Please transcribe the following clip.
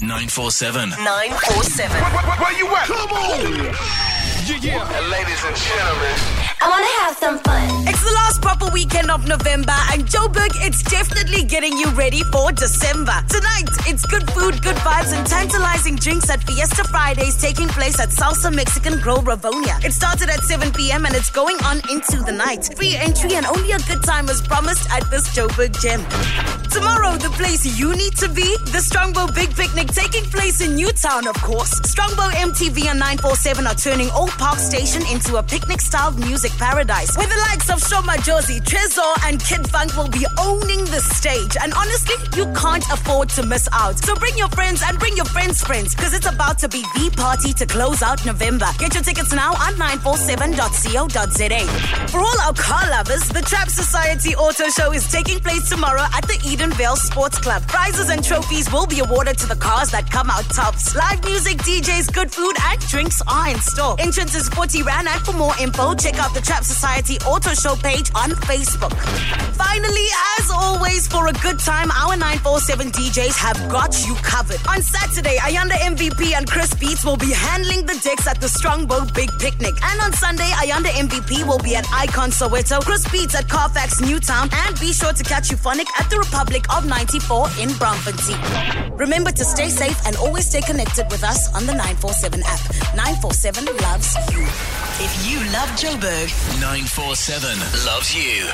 947. 947. Where you at? Come on! Yeah. And ladies and gentlemen, I want to have some fun. It's the last proper weekend of November, and Joburg, it's definitely getting you ready for December. Tonight, it's good food, good vibes, and tantalizing drinks at Fiesta Fridays taking place at Salsa Mexican Grill Ravonia. It started at 7 p.m. and it's going on into the night. Free entry and only a good time is promised at this Joburg gem. Tomorrow, the place you need to be, the Strongbow Big Picnic taking place in Newtown, of course. Strongbow MTV and 947 are turning Old Park Station into a picnic-style music paradise, where the likes of Shoma Josie, Trezor and Kid Funk will be owning the stage. And honestly, you can't afford to miss out. So bring your friends and bring your friends' friends, because it's about to be the party to close out November. Get your tickets now on 947.co.za. For all our car lovers, the Trap Society Auto Show is taking place tomorrow at the E Vale Sports Club. Prizes and trophies will be awarded to the cars that come out tops. Live music, DJs, good food and drinks are in store. Entrance is 40 Rand, and for more info, check out the Trap Society Auto Show page on Facebook. Finally, as always, for a good time, our 947 DJs have got you covered. On Saturday, Ayanda MVP and Chris Beats will be handling the decks at the Strongbow Big Picnic. And on Sunday, Ayanda MVP will be at Icon Soweto, Chris Beats at Carfax Newtown, and be sure to catch Euphonic at the Republic of 94 in Braamfontein. Remember to stay safe and always stay connected with us on the 947 app. 947 loves you. If you love Joburg, 947 loves you.